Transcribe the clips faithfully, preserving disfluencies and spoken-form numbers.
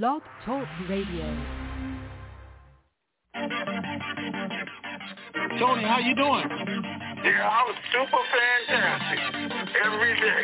Blog Talk Radio. Tony, how you doing? Yeah, I was super fantastic every day.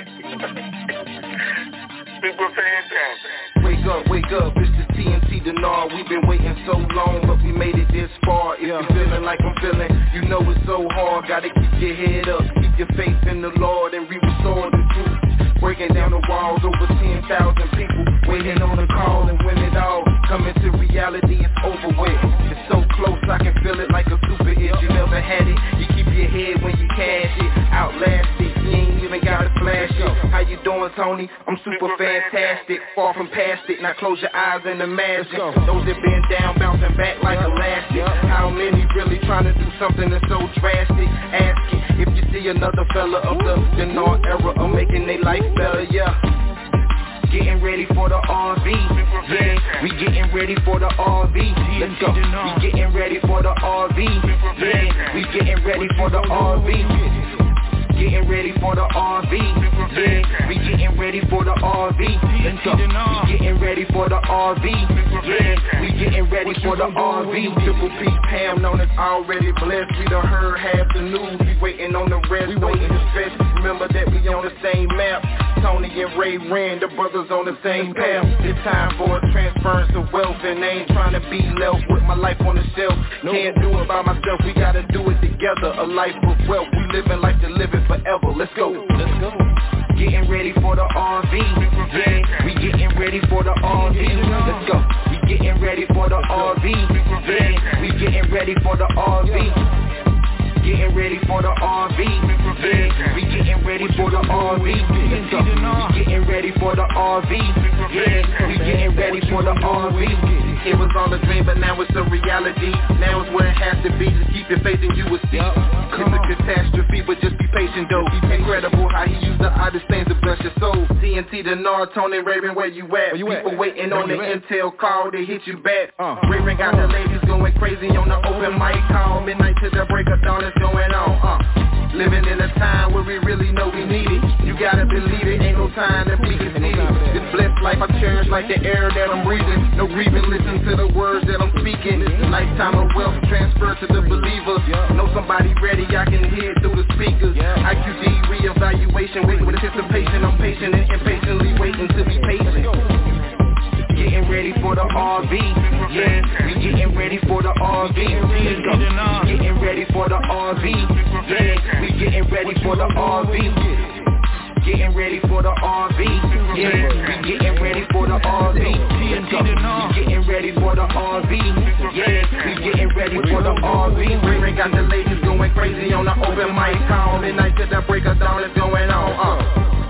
Super fantastic. Wake up, wake up, it's the T N T Denard. We've been waiting so long, but we made it this far. If yeah. you're feeling like I'm feeling, you know it's so hard. Gotta keep your head up, keep your faith in the Lord, and we restore the truth. Breaking down the walls, over ten thousand people waiting on a call, and when it all coming to reality, it's over with. It's so close, I can feel it like a super hit. You never had it, you keep your head when you cash it. Outlast it, you ain't even gotta flash it. How you doing, Tony? I'm super fantastic. Far from past it, now close your eyes and imagine. Those that been down, bouncing back like elastic. How many really trying to do something that's so drastic? Ask it if you see another fella of the Denard era of making their life better, yeah. Getting ready for the R V, yeah. We getting ready for the R V. Let's go. We getting ready for the R V, yeah. We getting ready for the R V. Getting ready for the R V, yeah. We getting ready for the R V. Let's go. We getting ready for the R V, yeah. We getting ready for the R V. Triple P Pam known as already blessed. We done heard half the news. We waiting on the rest. We waiting to fetch. Remember that we on the same map. Tony and Ray Ren, the brothers on the same path. It's time for a transference of wealth, and they ain't trying to be left with my life on the shelf. Can't do it by myself, we gotta do it together. A life of wealth, we living life to live it forever. Let's go. Let's go. Getting ready for the R V. Yeah. We getting ready for the R V. Let's go. We getting ready for the R V. Yeah. We getting ready for the R V. Getting ready for the R V, yeah. We getting ready for the R V. Let's go. We getting ready for the R V, yeah. We getting ready for the R V. It was all a dream, but now it's a reality. Now it's where it has to be. Just keep your faith and you will see. It's a catastrophe, but just be patient though. Incredible how he used the oddest things to bless your soul. T N T Denard, Tony Raven, where you at? Where you People at? waiting where on the at? intel call to hit you back. Uh. Raven got the ladies going crazy on the open mic call. Midnight to the break of dawn. Going on, uh, living in a time where we really know we need it. You gotta believe it, ain't no time to be conceited. This blessed life I cherish like the air that I'm breathing. No grieving, listen to the words that I'm speaking. Lifetime of wealth transferred to the believer. Know somebody ready, I can hear it through the speakers. I Q D reevaluation, wait with anticipation. I'm patient and impatiently waiting to be patient. Getting ready for the R V, yeah. We getting ready for the R V. Let's go. We getting ready for the R V, yeah. We getting ready for the R V. Getting ready for the R V, yeah. We getting ready for the R V. Let's go. We getting ready for the R V, yeah. We getting ready for the R V. We got the ladies going crazy on the open mic call. Midnight to the break of dawn is going on. Uh,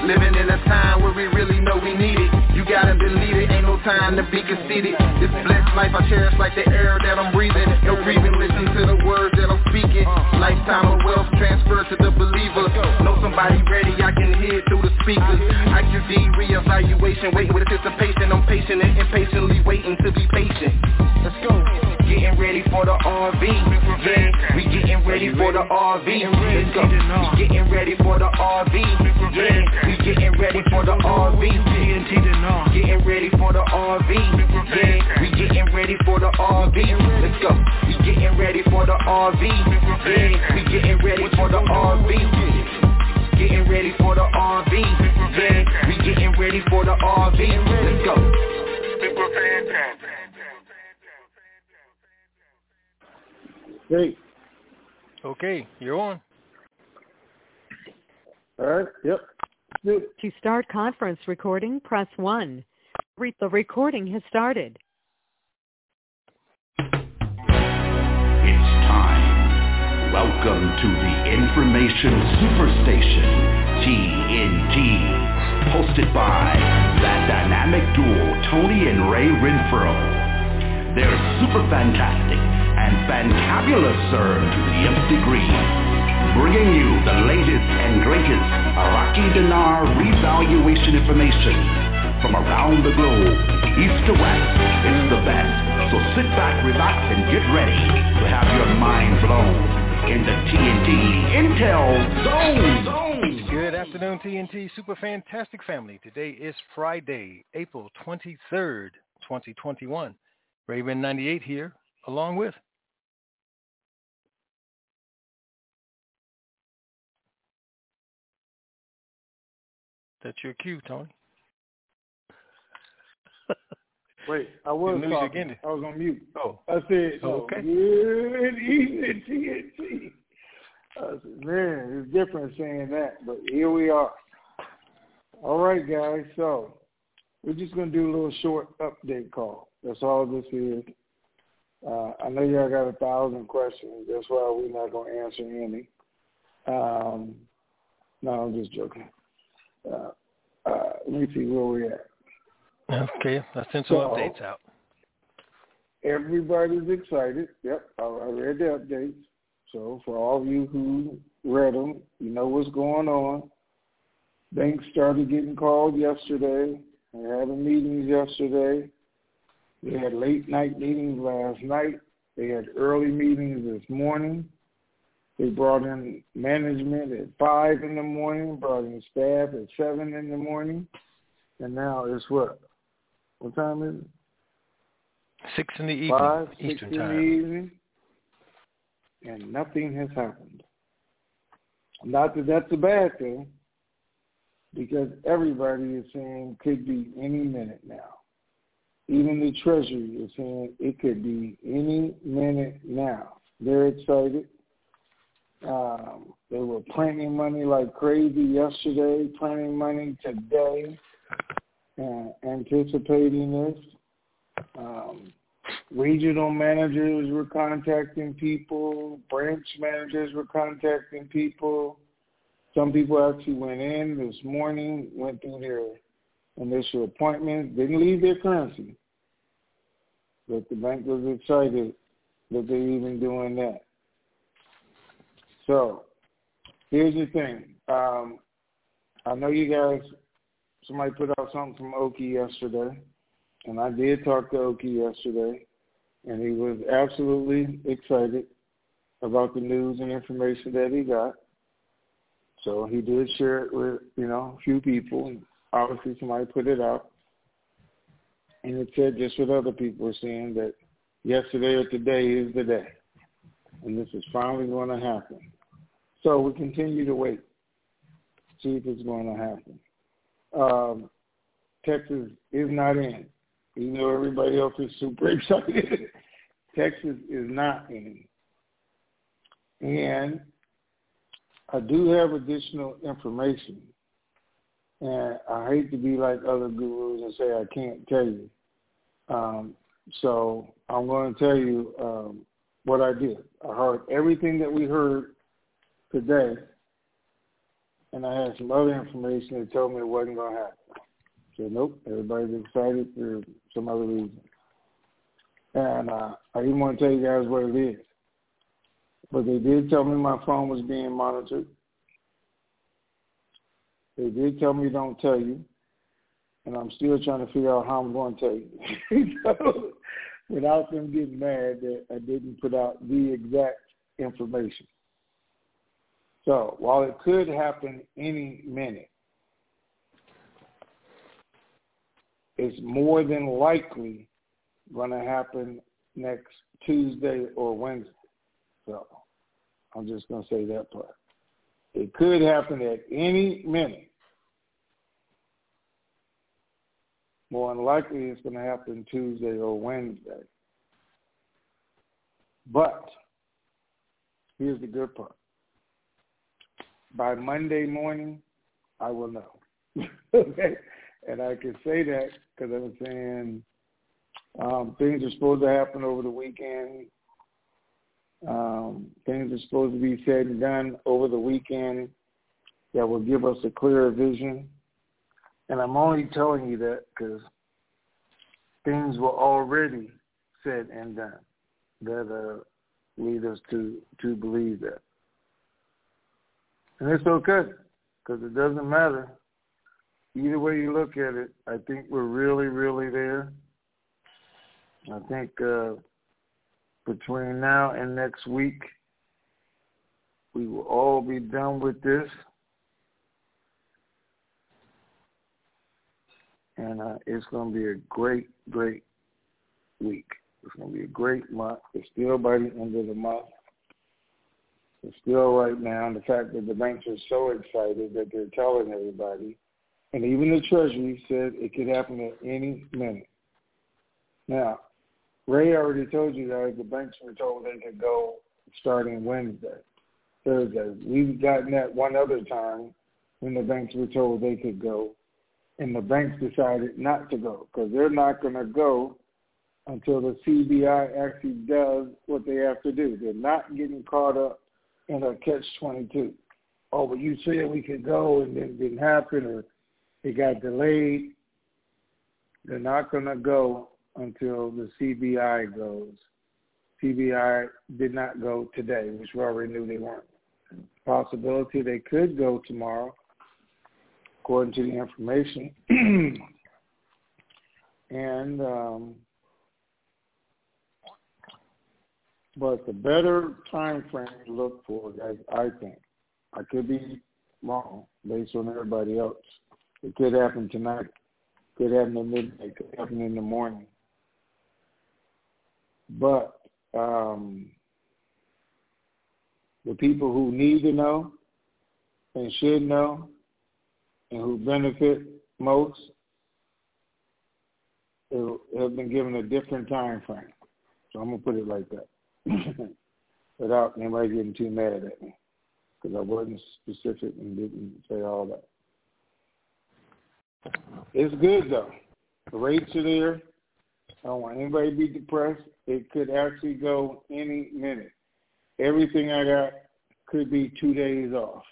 living in a time where we really know we need it. You gotta believe it. Ain't no time to be conceited. This blessed life I cherish like the air that I'm breathing. No grieving, listen to the words that I'm speaking. Lifetime of wealth transferred to the believer. Know somebody ready, I can hear it through the speakers. I Q D reevaluation, waiting with anticipation. I'm patient and impatiently waiting to be patient. Let's go. Getting ready for the R V. Yeah. We getting ready for the R V. Let's go. We getting ready for the R V. Yeah. We getting ready for the R V. Getting ready for the R V. Yeah. We getting ready for the R V. Let's go. We getting ready for the R V. Yeah. We getting ready for the R V. Getting ready for the R V. Yeah. We getting ready for the R V. Let's go. Super fantastic. Great. Okay, you're on. All right, yep. To start conference recording, press one. Re- the recording has started. It's time. Welcome to the Information Superstation, T N T, hosted by that dynamic duo, Tony and Ray Renfro. They're super fantastic and fantabulous, sir, to the nth degree, bringing you the latest and greatest Iraqi dinar revaluation information from around the globe, east to west. It's the best, so sit back, relax, and get ready to have your mind blown in the T N T Intel Zone. Good afternoon, T N T Super Fantastic family. Today is Friday, April twenty-third, twenty twenty-one. Raven ninety-eight here, along with. That's your cue, Tony. Wait, I was talking. I was on mute. Oh, I said, oh, okay. Good evening, T N T. I said, man, it's different saying that, but here we are. All right, guys. So we're just going to do a little short update call. That's all this is. Uh, I know y'all got a thousand questions. That's why we're not going to answer any. Um, no, I'm just joking. Uh, uh, let me see where we're at. Okay, I sent some so, updates out. Everybody's excited. Yep, I, I read the updates. So for all of you who read them, you know what's going on. Banks started getting called yesterday. We were having meetings yesterday. They had late-night meetings last night. They had early meetings this morning. They brought in management at five in the morning, brought in staff at seven in the morning. And now it's what? What time is it? Six in the evening. Five, six Eastern in time. The evening. And nothing has happened. Not that that's a bad thing, because everybody is saying it could be any minute now. Even the Treasury is saying it could be any minute now. They're excited. Um, they were printing money like crazy yesterday, printing money today, uh, anticipating this. Um, regional managers were contacting people. Branch managers were contacting people. Some people actually went in this morning, went through their initial appointments, didn't leave their currency. But the bank was excited that they're even doing that. So here's the thing. Um, I know you guys, somebody put out something from Oki yesterday, and I did talk to Oki yesterday, and he was absolutely excited about the news and information that he got. So he did share it with, you know, a few people, and obviously somebody put it out. And it said just what other people were saying, that yesterday or today is the day, and this is finally going to happen. So we continue to wait, see if it's going to happen. Um, Texas is not in. Even though everybody else is super excited, Texas is not in. And I do have additional information. And I hate to be like other gurus and say I can't tell you. Um, so I'm going to tell you um, what I did. I heard everything that we heard today, and I had some other information that told me it wasn't going to happen. So, nope, everybody's excited for some other reason. And uh, I didn't want to tell you guys what it is. But they did tell me my phone was being monitored. They did tell me don't tell you. And I'm still trying to figure out how I'm going to tell you. So, without them getting mad that I didn't put out the exact information. So while it could happen any minute, it's more than likely going to happen next Tuesday or Wednesday. So I'm just going to say that part. It could happen at any minute. More than likely it's going to happen Tuesday or Wednesday. But here's the good part. By Monday morning, I will know. Okay? And I can say that because I was saying um, things are supposed to happen over the weekend. Um, things are supposed to be said and done over the weekend that will give us a clearer vision. And I'm only telling you that because things were already said and done that uh, lead us to, to believe that. And it's okay because it doesn't matter. Either way you look at it, I think we're really, really there. I think uh, between now and next week, we will all be done with this. And uh, it's going to be a great, great, week. It's going to be a great month. It's still by the end of the month. It's still right now. And the fact that the banks are so excited that they're telling everybody, and even the Treasury said it could happen at any minute. Now, Ray already told you guys the banks were told they could go starting Wednesday, Thursday. We've gotten that one other time when the banks were told they could go, and the banks decided not to go because they're not going to go until the C B I actually does what they have to do. They're not getting caught up in a catch twenty-two. Oh, but you said we could go and it didn't happen or it got delayed. They're not going to go until the C B I goes. C B I did not go today, which we already knew they weren't. Possibility they could go tomorrow, according to the information. and um, But the better time frame to look for, guys, I think. I could be wrong based on everybody else. It could happen tonight. Could happen at midnight. Could happen in the morning. But um, the people who need to know and should know and who benefit most have been given a different time frame. So I'm going to put it like that without anybody getting too mad at me because I wasn't specific and didn't say all that. It's good, though. The rates are there. I don't want anybody to be depressed. It could actually go any minute. Everything I got could be two days off,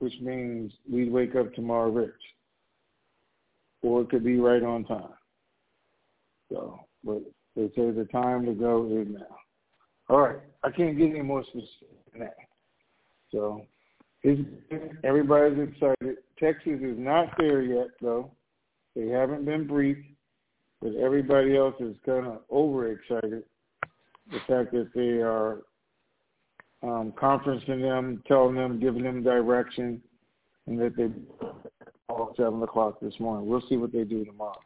which means we'd wake up tomorrow rich. Or it could be right on time. So, but they say the time to go is now. All right. I can't get any more specific than that. So, it's, everybody's excited. Texas is not there yet, though. They haven't been briefed, but everybody else is kind of overexcited. The fact that they are um, conferencing them, telling them, giving them direction, and that they all seven o'clock this morning. We'll see what they do tomorrow,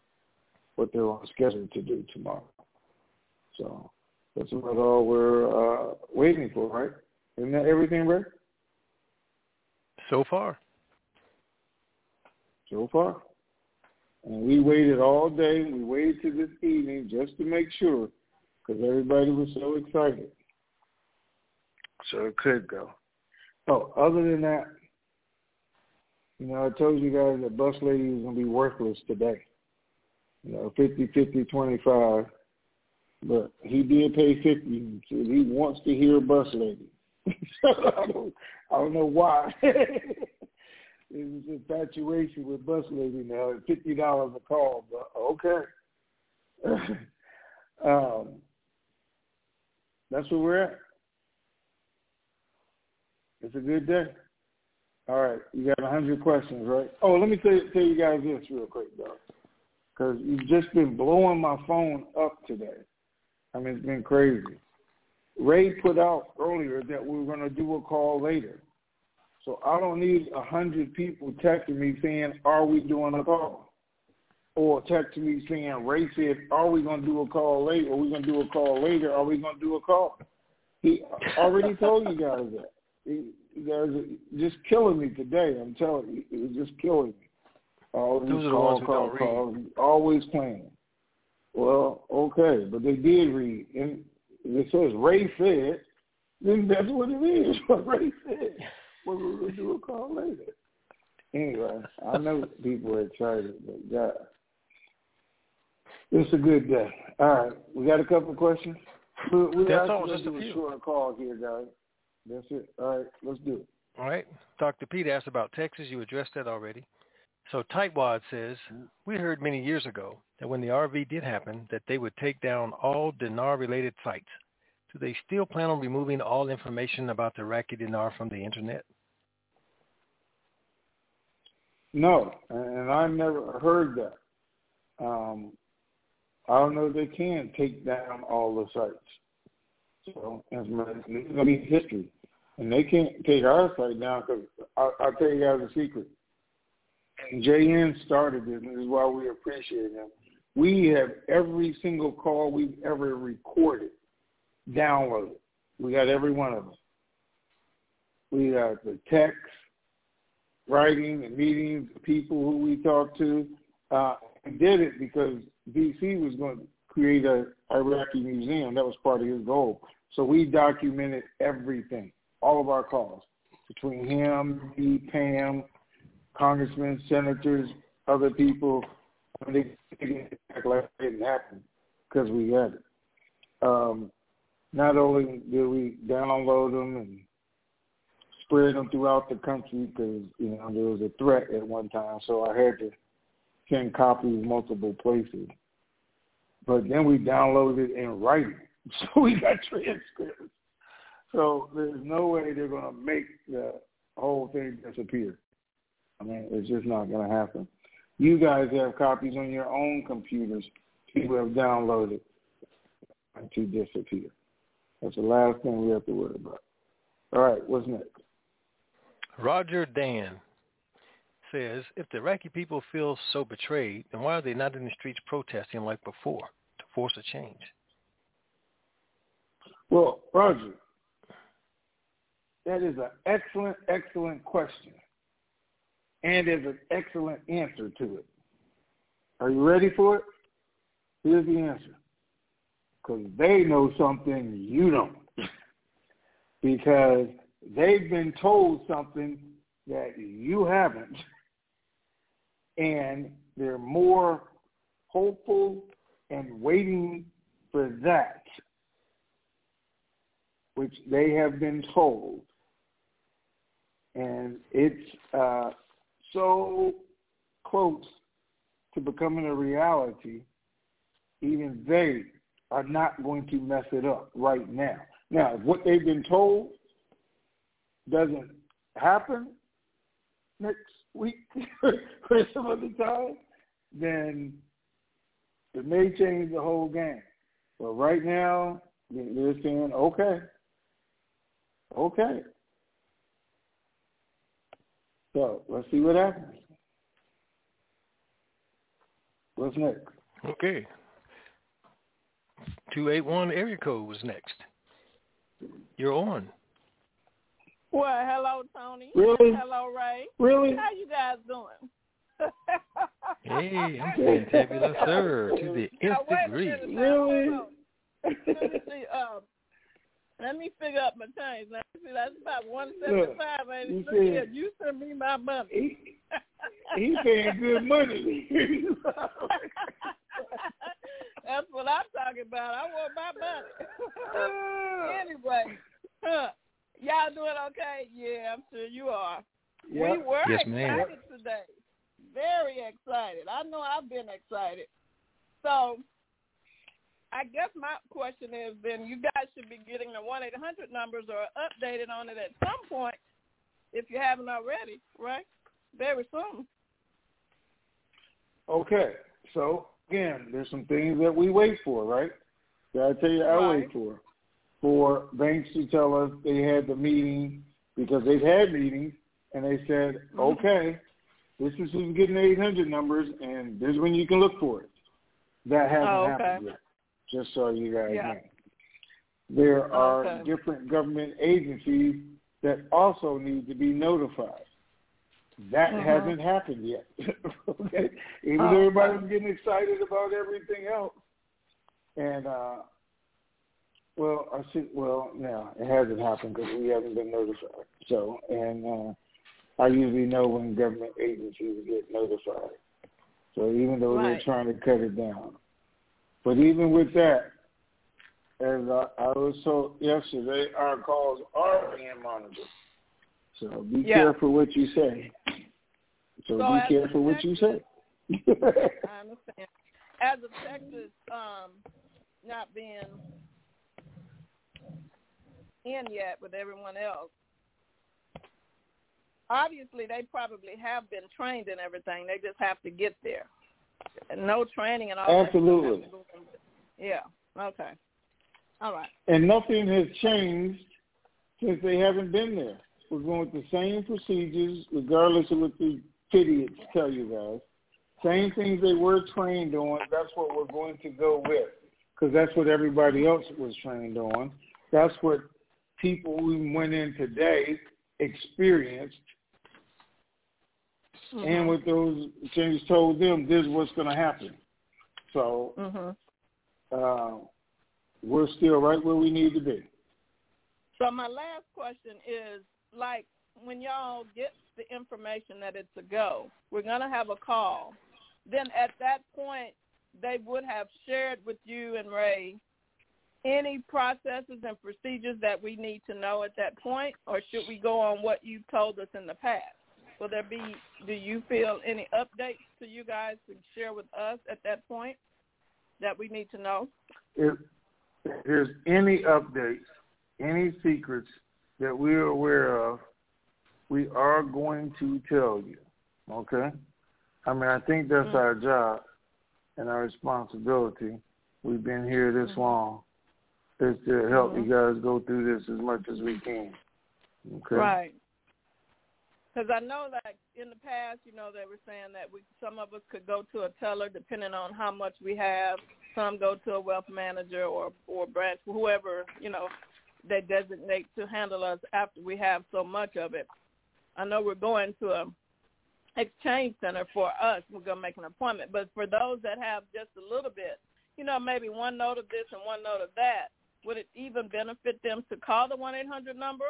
what they're on schedule to do tomorrow. So that's about all we're uh, waiting for, right? Isn't that everything, Rick? So far. So far. And we waited all day. We waited to this evening just to make sure because everybody was so excited. So it could go. Oh, other than that, you know, I told you guys that bus lady was going to be worthless today. You know, fifty, fifty, twenty-five. But he did pay fifty. So he wants to hear bus lady. so I don't, I don't know why. It's infatuation with bus lady now. fifty dollars a call, but okay. um, that's where we're at. It's a good day. All right, you got one hundred questions, right? Oh, let me tell you, tell you guys this real quick, though, because you've just been blowing my phone up today. I mean, it's been crazy. Ray put out earlier that we were going to do a call later. So I don't need one hundred people texting me saying, are we doing a call? Or texting me saying, Ray said, are we going to do a call later? Are we going to do a call later? Are we going to do a call? He already told you guys that. You guys are just killing me today. I'm telling you, it's just killing me. Always Those are the ones call, who don't call, read. Call, always playing. Well, okay, but they did read. And it says Ray said, then that's what it is, what Ray said. Well, we'll do a call later. Anyway, I know people are excited, but God, it's a good day. All right, we got a couple of questions. We, we That's all. Just do a few. Short call here, guys. That's it. All right, let's do it. All right, Doctor Pete asked about Texas. You addressed that already. So Tightwad says, we heard many years ago that when the R V did happen, that they would take down all Dinar-related sites. Do they still plan on removing all information about the Iraqi dinar from the internet? No, and I never heard that. Um, I don't know if they can take down all the sites. So it's going to be history. And they can't take our site down because I'll tell you guys a secret. And J N started this, and this is why we appreciate him. We have every single call we've ever recorded downloaded. We got every one of them. We got the text, writing, the meetings, the people who we talked to. Uh, we did it because D C was going to create a Iraqi museum. That was part of his goal. So we documented everything, all of our calls, between him, me, Pam, congressmen, senators, other people. They act like it didn't happen because we had it. Um, not only did we download them and spread them throughout the country because, you know, there was a threat at one time, so I had to send copies multiple places. But then we downloaded it in writing, so we got transcripts. So there's no way they're going to make the whole thing disappear. I mean, it's just not going to happen. You guys have copies on your own computers people have downloaded to disappear. That's the last thing we have to worry about. All right, what's next? Roger Dan says, if the Iraqi people feel so betrayed, then why are they not in the streets protesting like before to force a change? Well, Roger, that is an excellent, excellent question. And there's an excellent answer to it. Are you ready for it? Here's the answer. Because they know something you don't. Because they've been told something that you haven't. And they're more hopeful and waiting for that, which they have been told. And it's... Uh, so close to becoming a reality, even they are not going to mess it up right now. Now, if what they've been told doesn't happen next week or some other time, then it may change the whole game. But right now, they're saying, okay, okay. So let's see what happens. What's next? Okay. two eight one area code was next. You're on. Well, hello, Tony. Really? Hello, Ray. Really? How you guys doing? Hey, I'm fantabulous, sir, to the nth degree. Really? Let me see. Uh, Let me figure out my change. Now, see, that's about one seventy-five, look, ain't it? Look said, here, you send me my money. He, he paying good money. That's what I'm talking about. I want my money. Anyway, huh, y'all doing okay? Yeah, I'm sure you are. Yep. We were yes, excited ma'am. Today. Very excited. I know I've been excited. So... I guess my question is then you guys should be getting the one eight hundred numbers or updated on it at some point if you haven't already, right? Very soon. Okay. So, again, there's some things that we wait for, right? I tell you I right. wait for. For banks to tell us they had the meeting because they've had meetings and they said, mm-hmm. okay, this is who's getting the eight hundred numbers and this is when you can look for it. That hasn't oh, okay. happened yet. Just so you guys yeah. know. There are okay. different government agencies that also need to be notified. That uh-huh. hasn't happened yet. Okay? Even though everybody's getting excited about everything else. And, uh, well, I see, well, no, it hasn't happened because we haven't been notified. So, and uh, I usually know when government agencies get notified. So even though right. they're trying to cut it down. But even with that, as I, I was told yesterday, our calls are being monitored. So be yeah. careful what you say. So, so be careful what Texas, you say. I understand. As of Texas um, not being in yet with everyone else, obviously they probably have been trained in everything. They just have to get there. No training and all absolutely. That. Absolutely. Yeah. Okay. All right. And nothing has changed since they haven't been there. We're going with the same procedures, regardless of what the idiots tell you guys. Same things they were trained on, that's what we're going to go with, because that's what everybody else was trained on. That's what people who went in today experienced. Mm-hmm. And what those things told them, this is what's going to happen. So mm-hmm. uh, we're still right where we need to be. So my last question is, like, when y'all get the information that it's a go, we're going to have a call. Then at that point, they would have shared with you and Ray any processes and procedures that we need to know at that point, or should we go on what you've told us in the past? Will there be, do you feel any updates to you guys to share with us at that point that we need to know? If there's any updates, any secrets that we're aware of, we are going to tell you, okay? I mean, I think that's mm-hmm. our job and our responsibility. We've been here this mm-hmm. long, is to help mm-hmm. you guys go through this as much as we can, okay? Right. Because I know that in the past, you know, they were saying that we, some of us could go to a teller depending on how much we have. Some go to a wealth manager or, or branch, whoever, you know, they designate to handle us after we have so much of it. I know we're going to an exchange center for us. We're going to make an appointment. But for those that have just a little bit, you know, maybe one note of this and one note of that, would it even benefit them to call the one eight hundred number?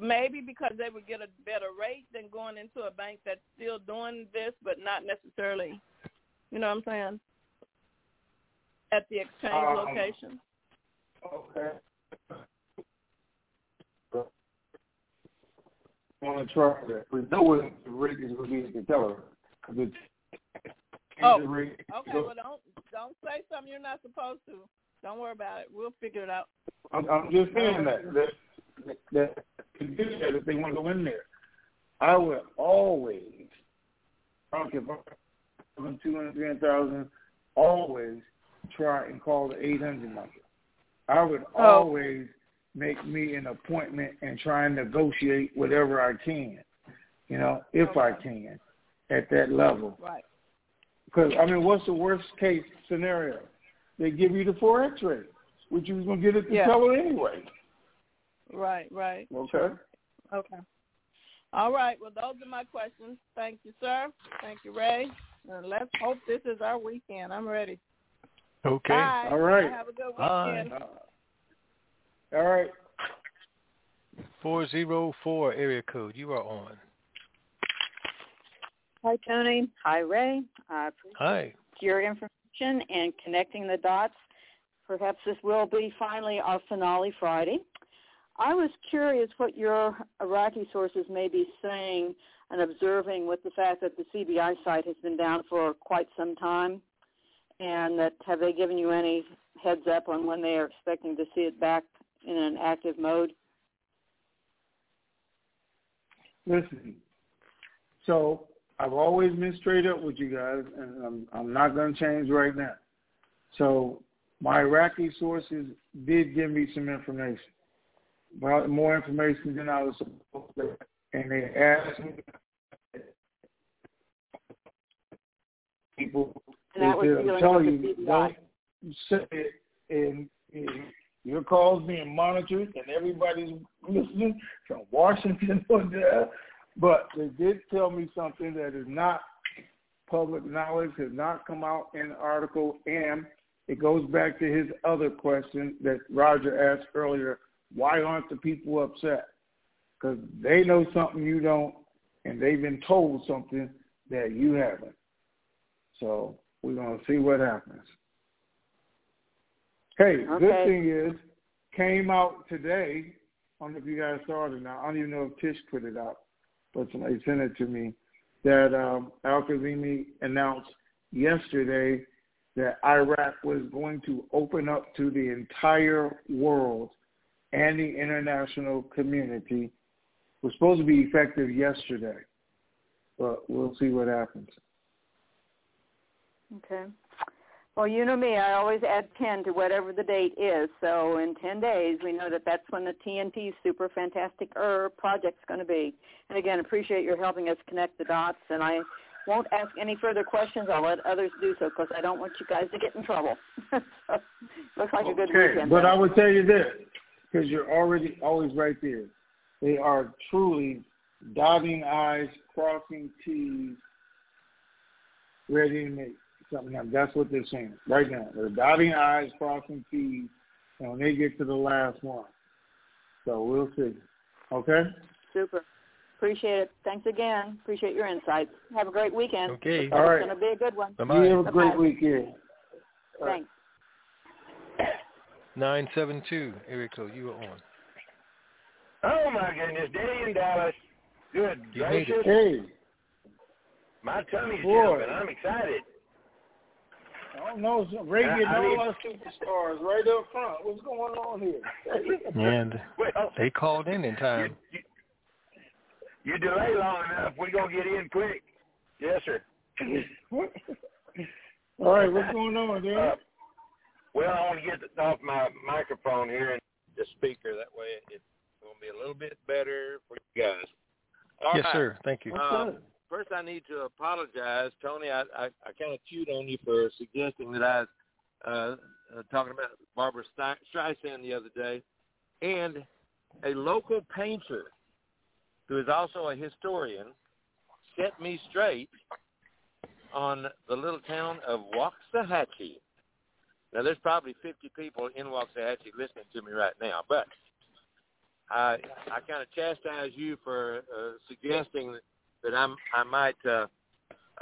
Maybe because they would get a better rate than going into a bank that's still doing this, but not necessarily, you know what I'm saying, at the exchange um, location. Okay. I want to try that. We know what the rate is going to be to tell her. It's, it's oh, okay. Well, don't, don't say something you're not supposed to. Don't worry about it. We'll figure it out. I'm, I'm just saying that. that that can do that if they want to go in there. I would always, I don't care if I'm two hundred thousand, three hundred thousand, always try and call the eight hundred number. I would oh. always make me an appointment and try and negotiate whatever I can, you know, if okay. I can, at that level. Right. Because, I mean, what's the worst-case scenario? They give you the forex rate, which you was going to get at the yeah. teller anyway. Right, right. Okay. Okay. All right. Well, those are my questions. Thank you, sir. Thank you, Ray. And let's hope this is our weekend. I'm ready. Okay. Bye. All right. Have a good weekend. Bye. All right. four zero four area code. You are on. Hi, Tony. Hi, Ray. I appreciate Hi. your information and connecting the dots. Perhaps this will be finally our finale Friday. I was curious what your Iraqi sources may be saying and observing with the fact that the C B I site has been down for quite some time, and that have they given you any heads up on when they are expecting to see it back in an active mode? Listen, so I've always been straight up with you guys, and I'm, I'm not going to change right now. So my Iraqi sources did give me some information. About more information than I was supposed to, and they asked me people to tell you, don't say it, and, and your call's being monitored, and everybody's listening from Washington or there. But they did tell me something that is not public knowledge, has not come out in the article, and it goes back to his other question that Roger asked earlier. Why aren't the people upset? Because they know something you don't, and they've been told something that you haven't. So we're going to see what happens. Hey, okay. Good thing is, came out today. I don't know if you guys saw it or not. I don't even know if Tish put it out, but somebody sent it to me, that um, Al-Khazimi announced yesterday that Iraq was going to open up to the entire world and the international community. Was supposed to be effective yesterday, but we'll see what happens. Okay. Well, you know me, I always add ten to whatever the date is. So in ten days, we know that that's when the T N T Superfantastic project's going to be. And again, appreciate your helping us connect the dots. And I won't ask any further questions. I'll let others do so because I don't want you guys to get in trouble. So, looks like okay. a good weekend. But I would tell you this, because you're already always right there. They are truly dotting I's, crossing T's, ready to make something up. That's what they're saying right now. They're dotting I's, crossing T's, and when they get to the last one. So we'll see. Okay? Super. Appreciate it. Thanks again. Appreciate your insights. Have a great weekend. Okay. All right. It's going to be a good one. Bye-bye. You have a great weekend. Thanks. nine seven two, Erico, you are on. Oh, my goodness. Day in Dallas. Good gracious. Hey. My tummy's jumping. I'm excited. I don't know. Ray getting all our superstars right up front. What's going on here? And they called in in time. You, you, you delay long enough, we're going to get in quick. Yes, sir. All right. What's going on, dude? Uh, well, I want to get off my microphone here and the speaker. That way it's going to be a little bit better for you guys. All yes, right. sir. Thank you. Um, First, I need to apologize, Tony. I, I, I kind of chewed on you for suggesting that I was uh, uh, talking about Barbara Streisand the other day. And a local painter who is also a historian set me straight on the little town of Waxahachie. Now, there's probably fifty people in Waxahachie listening to me right now, but I, I kind of chastise you for uh, suggesting that that I'm, I might uh,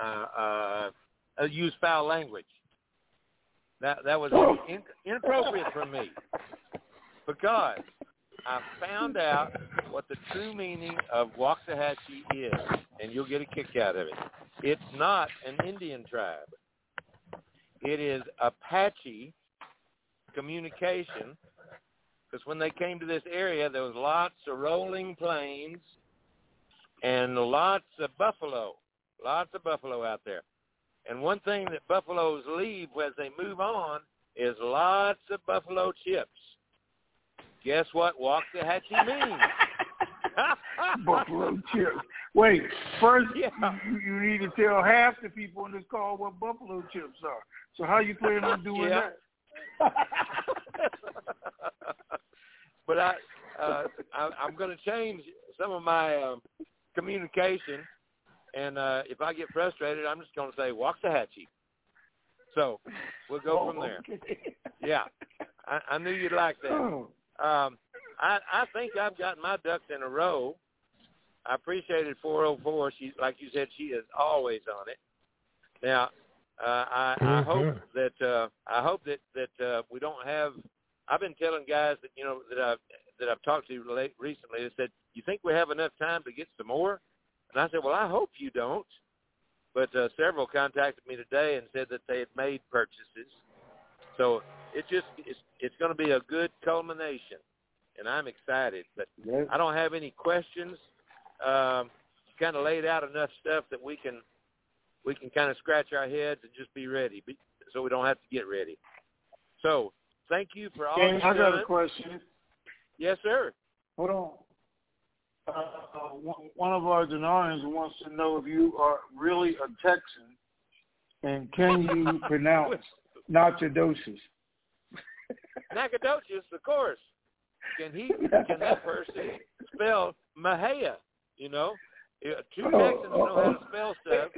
uh, uh, use foul language. That that was in, inappropriate for me because I found out what the true meaning of Waxahachie is, and you'll get a kick out of it. It's not an Indian tribe. It is Apache communication because when they came to this area, there was lots of rolling plains, and lots of buffalo, lots of buffalo out there. And one thing that buffaloes leave as they move on is lots of buffalo chips. Guess what Waxahachie means? Buffalo chips. Wait, first yeah. you need to tell half the people in this call what buffalo chips are. So how you planning on doing yeah. that? But I, uh, I, I'm going to change some of my... Um, communication, and uh, if I get frustrated, I'm just going to say Waxahachie. So we'll go oh, from there. Okay. Yeah, I, I knew you'd like that. Um, I, I think I've gotten my ducks in a row. I appreciated four oh four. She, like you said, she is always on it. Now, uh, I, I mm-hmm. hope that uh, I hope that that uh, we don't have. I've been telling guys that you know that I've. that I've talked to recently that said, you think we have enough time to get some more? And I said, well, I hope you don't. But uh, several contacted me today and said that they had made purchases. So it just it's, it's going to be a good culmination, and I'm excited. But yes. I don't have any questions. Um, kind of laid out enough stuff that we can we can kind of scratch our heads and just be ready so we don't have to get ready. So thank you for all yeah, I got a question. Yes, sir. Hold on. Uh, one of our Denarians wants to know if you are really a Texan and can you pronounce Nacogdoches? Nacogdoches, of course. Can he? Can that person spell Mexia? You know, two Texans know how to spell stuff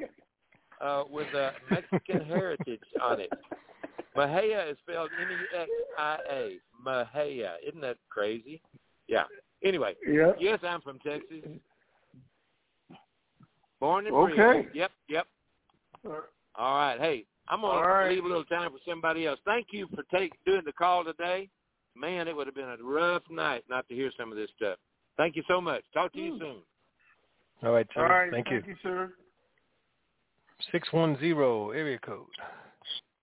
uh, with a Mexican heritage on it. Mexia is spelled M E X I A. Mexia. Isn't that crazy? Yeah. Anyway. Yep. Yes, I'm from Texas. Born and raised. Okay. Yep, yep. All right. Hey, I'm going right. to leave a little time for somebody else. Thank you for take, doing the call today. Man, it would have been a rough night not to hear some of this stuff. Thank you so much. Talk to you soon. All right, Tony. All right. Thank, thank you. Thank you, sir. six one zero area code.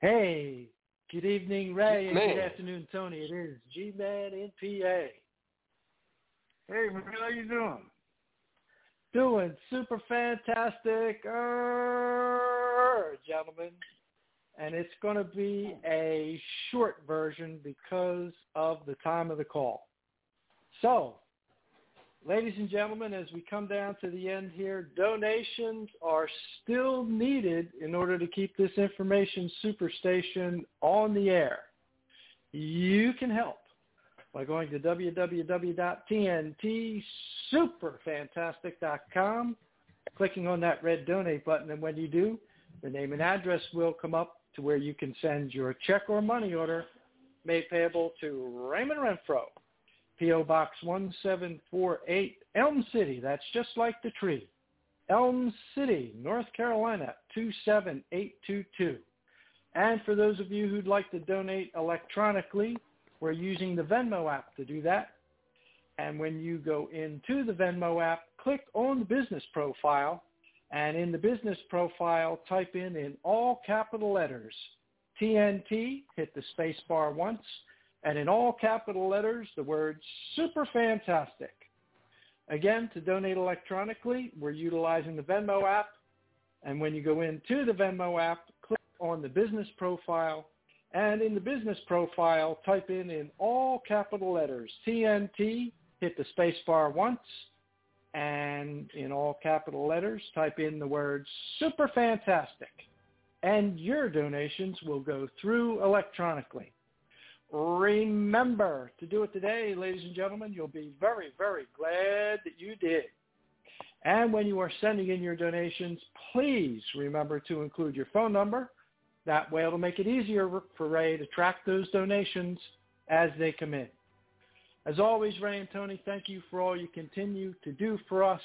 Hey. Good evening, Ray, and good afternoon, Tony. It is G-Man in P A. Hey, man, how you doing? Doing super fantastic, gentlemen. And it's going to be a short version because of the time of the call. So Ladies and gentlemen, as we come down to the end here, donations are still needed in order to keep this information superstation on the air. You can help by going to w w w dot t n t super fantastic dot com, clicking on that red donate button, and when you do, the name and address will come up to where you can send your check or money order made payable to Raymond Renfro, P O Box one seven four eight, Elm City, that's just like the tree, Elm City, North Carolina, two seven eight two two. And for those of you who'd like to donate electronically, we're using the Venmo app to do that. And when you go into the Venmo app, click on the business profile, and in the business profile, type in, in all capital letters, T N T, hit the space bar once, and in all capital letters, the word Super Fantastic. Again, to donate electronically, we're utilizing the Venmo app. And when you go into the Venmo app, click on the business profile. And in the business profile, type in, in all capital letters, T N T, hit the space bar once. And in all capital letters, type in the word Super Fantastic. And your donations will go through electronically. Remember to do it today, ladies and gentlemen. You'll be very, very glad that you did. And when you are sending in your donations, please remember to include your phone number. That way it'll make it easier for Ray to track those donations as they come in. As always, Ray and Tony, thank you for all you continue to do for us,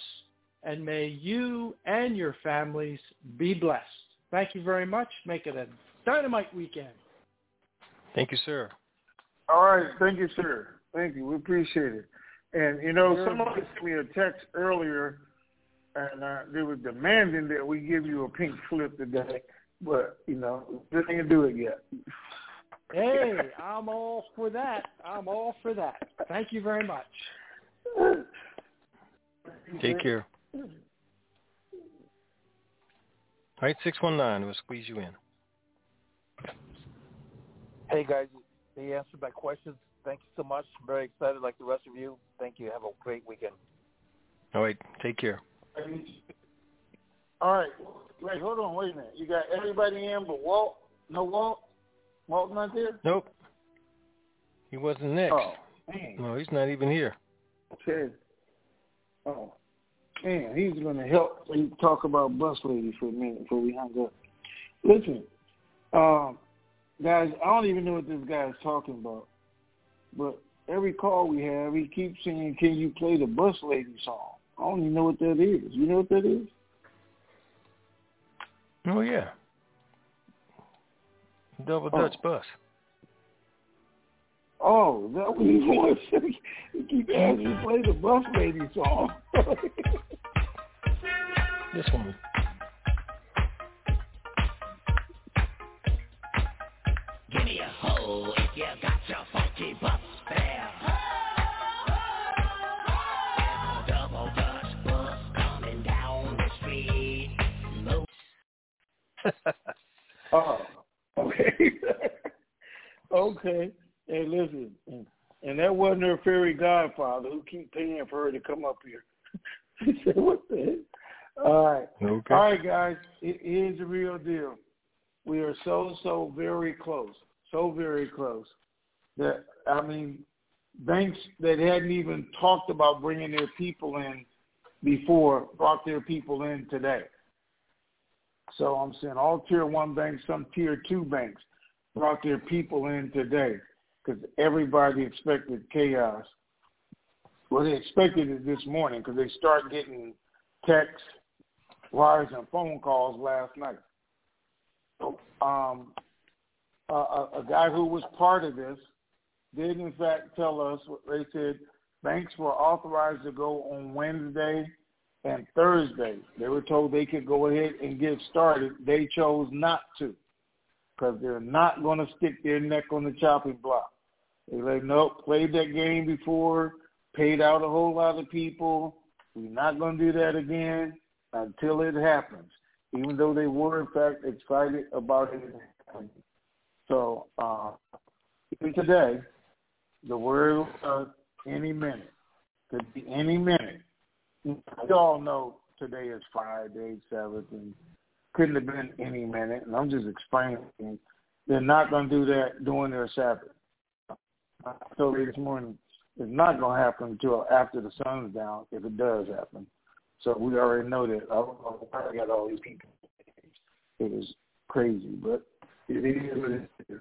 and may you and your families be blessed. Thank you very much. Make it a dynamite weekend. Thank you, sir. All right. Thank you, sir. Thank you. We appreciate it. And, you know, somebody sent me a text earlier, and uh, they were demanding that we give you a pink slip today. But, you know, they didn't do it yet. Hey, I'm all for that. I'm all for that. Thank you very much. Take care. All right, six one nine, we'll squeeze you in. Hey, guys. They answered my questions. Thank you so much. I'm very excited like the rest of you. Thank you. Have a great weekend. All right. Take care. All right. Wait, hold on. Wait a minute. You got everybody in but Walt? No Walt? Walt not there? Nope. He wasn't next. Oh, man. No, he's not even here. Okay. Oh, man. He's going to help me talk about bus ladies for a minute before we hang up. Listen, um, guys, I don't even know what this guy is talking about, but every call we have, he keeps saying, can you play the Bus Lady song? I don't even know what that is. You know what that is? Oh, yeah. Double Dutch oh. Bus. Oh, that was he wants to keep asking to play the Bus Lady song. This one. Give me a hole if you got your funky bus fare. There's a double Dutch bus coming down the street. Mo- oh, okay. Okay. Hey, listen. And that wasn't her fairy godfather who keep paying for her to come up here. She said, what the heck? All right. Okay. All right, guys. It is the real deal. We are so, so very close, so very close that, I mean, banks that hadn't even talked about bringing their people in before brought their people in today. So I'm saying all tier one banks, some tier two banks brought their people in today because everybody expected chaos. Well, they expected it this morning because they started getting texts, wires, and phone calls last night. Um, a, a guy who was part of this did, in fact, tell us what they said. Banks were authorized to go on Wednesday and Thursday. They were told they could go ahead and get started. They chose not to because they're not going to stick their neck on the chopping block. They like, nope, played that game before, paid out a whole lot of people. We're not going to do that again until it happens. Even though they were, in fact, excited about it. So, uh, even today, the word was uh, any minute. Could be any minute. We all know today is Friday, Sabbath, and couldn't have been any minute. And I'm just explaining. They're not going to do that during their Sabbath. I told you this morning, it's not going to happen until after the sun's down, if it does happen. So we already know that. I don't know why I got all these people. It is crazy, but it is what it is.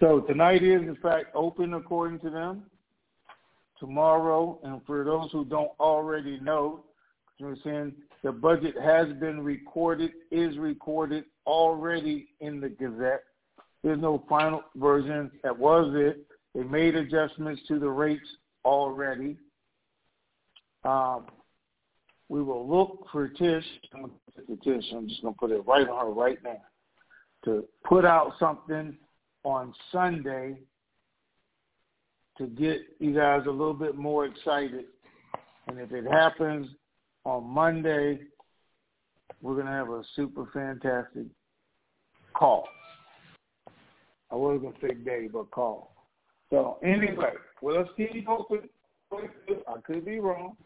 So tonight is, in fact, open according to them. Tomorrow, and for those who don't already know, you know what I'm saying, the budget has been recorded, is recorded already in the Gazette. There's no final version. That was it. They made adjustments to the rates already. Um, we will look for Tish. I'm going to put Tish. I'm just going to put it right on her right now to put out something on Sunday to get you guys a little bit more excited. And if it happens on Monday, we're going to have a super fantastic call. I was going to say day, but call. So anyway, well, let's keep open. I could be wrong,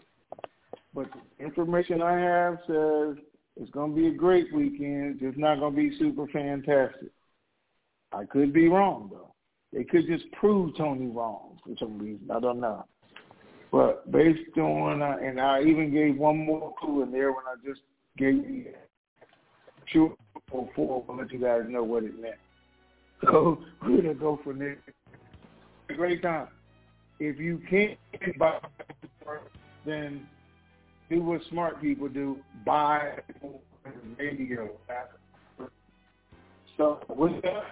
but the information I have says it's going to be a great weekend. It's not going to be super fantastic. I could be wrong, though. They could just prove Tony wrong for some reason. I don't know. But based on, uh, and I even gave one more clue in there when I just gave you two or four to let you guys know what it meant. So we're going to go for next. Great time. If you can't buy, then do what smart people do. Buy radio. So with that,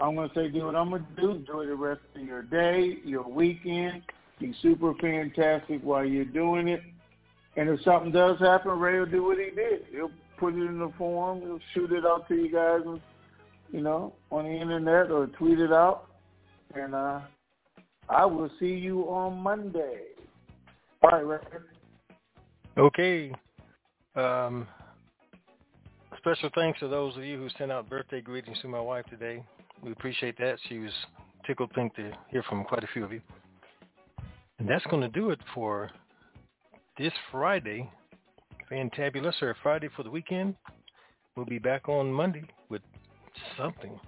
I'm going to say do what I'm going to do. Enjoy the rest of your day, your weekend. Be super fantastic while you're doing it. And if something does happen, Ray will do what he did. He'll put it in the form. He'll shoot it out to you guys, and, you know, on the internet or tweet it out. And uh, I will see you on Monday. All right, Ray. Okay. Um, special thanks to those of you who sent out birthday greetings to my wife today. We appreciate that. She was tickled pink to hear from quite a few of you. And that's going to do it for this Friday. Fantabulous, or Friday for the weekend. We'll be back on Monday with something.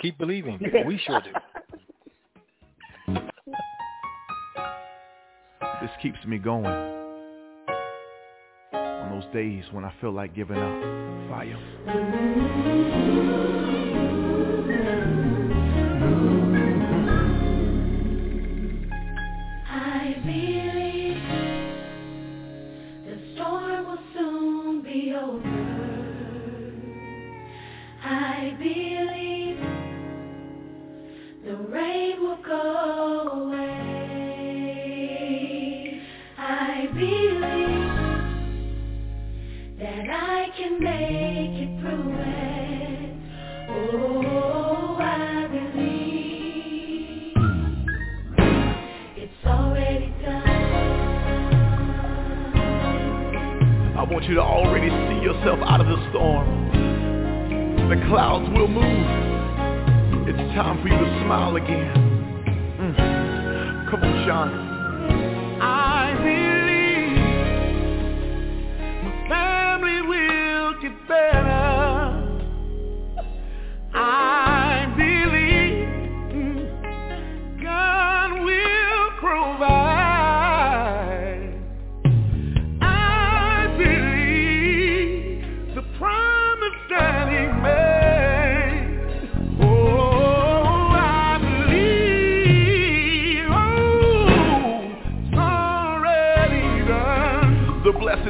Keep believing. We sure do. This keeps me going on those days when I feel like giving up. Fire. You to already see yourself out of the storm. The clouds will move. It's time for you to smile again. Mm. Come on, Sean. I believe my family will get better. I believe God will provide.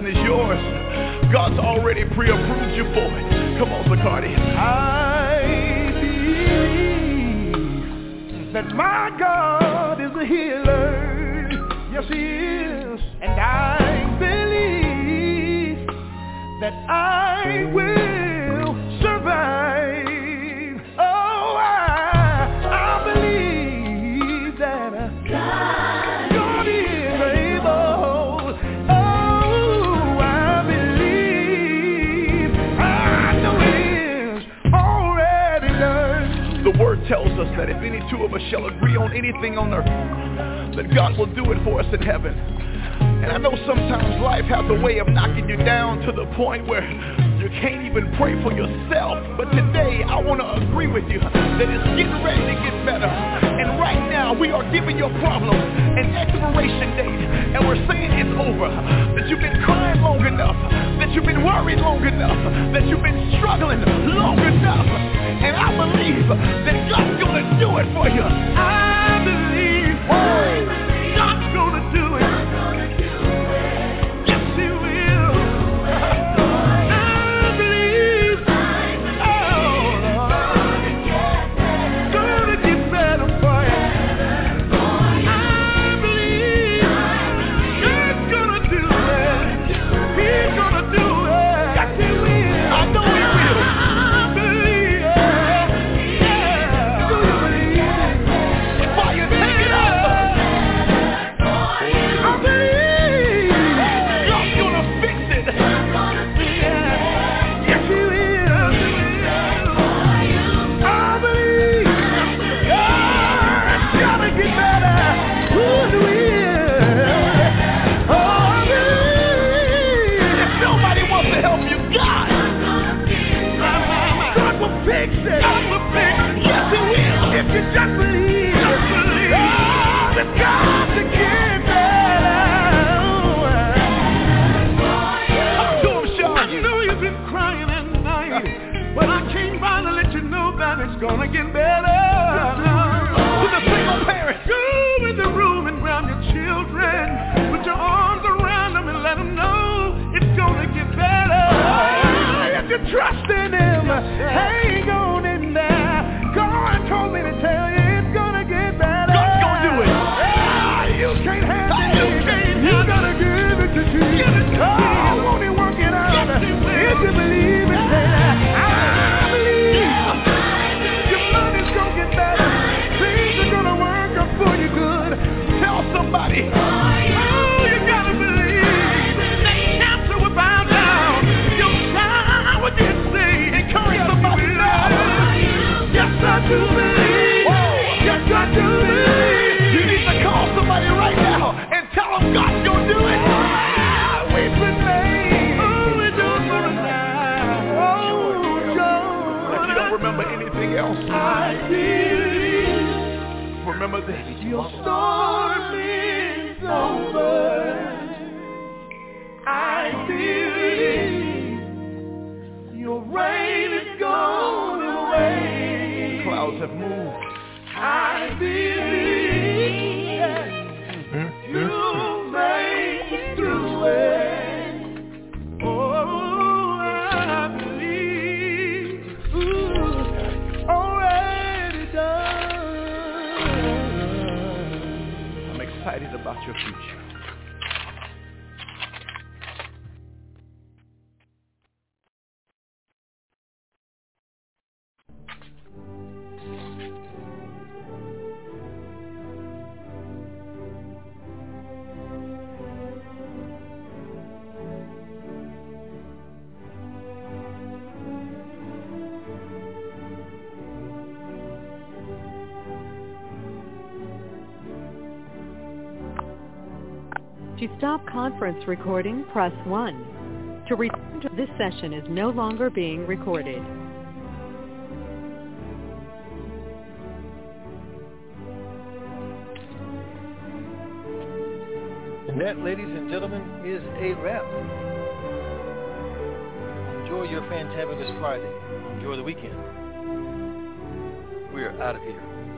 Is yours. God's already pre-approved you for it. Come on, Zacardi. I believe that my God is a healer. Yes, he is. And I believe that I will survive. Oh, I, I believe that God. tells us that if any two of us shall agree on anything on earth, that God will do it for us in heaven. And I know sometimes life has a way of knocking you down to the point where you can't even pray for yourself. But today, I want to agree with you that it's getting ready to get better. And right now, we are giving your problem an expiration date. And we're saying it's over. That you've been crying long enough. That you've been worried long enough. That you've been struggling long enough. And I believe that God's going to do it for you. I believe God's going to do it. Trust in him, hang on in there, God told me to tell you it's gonna get better. God's gonna do it. Ah, you can't have ah, it, you can't you gotta give it to Jesus. God won't he work it out, yes, if you believe it then. I believe yeah. your money's gonna get better, things are gonna work up for you good, tell somebody. To me. Yes, I do believe. You need to call somebody right now and tell them God's gonna do it. Ah, we've been made. Oh, we don't wanna die. Oh, John. If you don't remember anything else, I believe. Remember that your storm is over. I believe your rain is gone away. Clouds have moved. I believe you'll make it through it. Oh, I believe. Ooh, already done. I'm excited about your future. To stop conference recording, press one. To return to this session is no longer being recorded. And that, ladies and gentlemen, is a wrap. Enjoy your fantabulous Friday. Enjoy the weekend. We are out of here.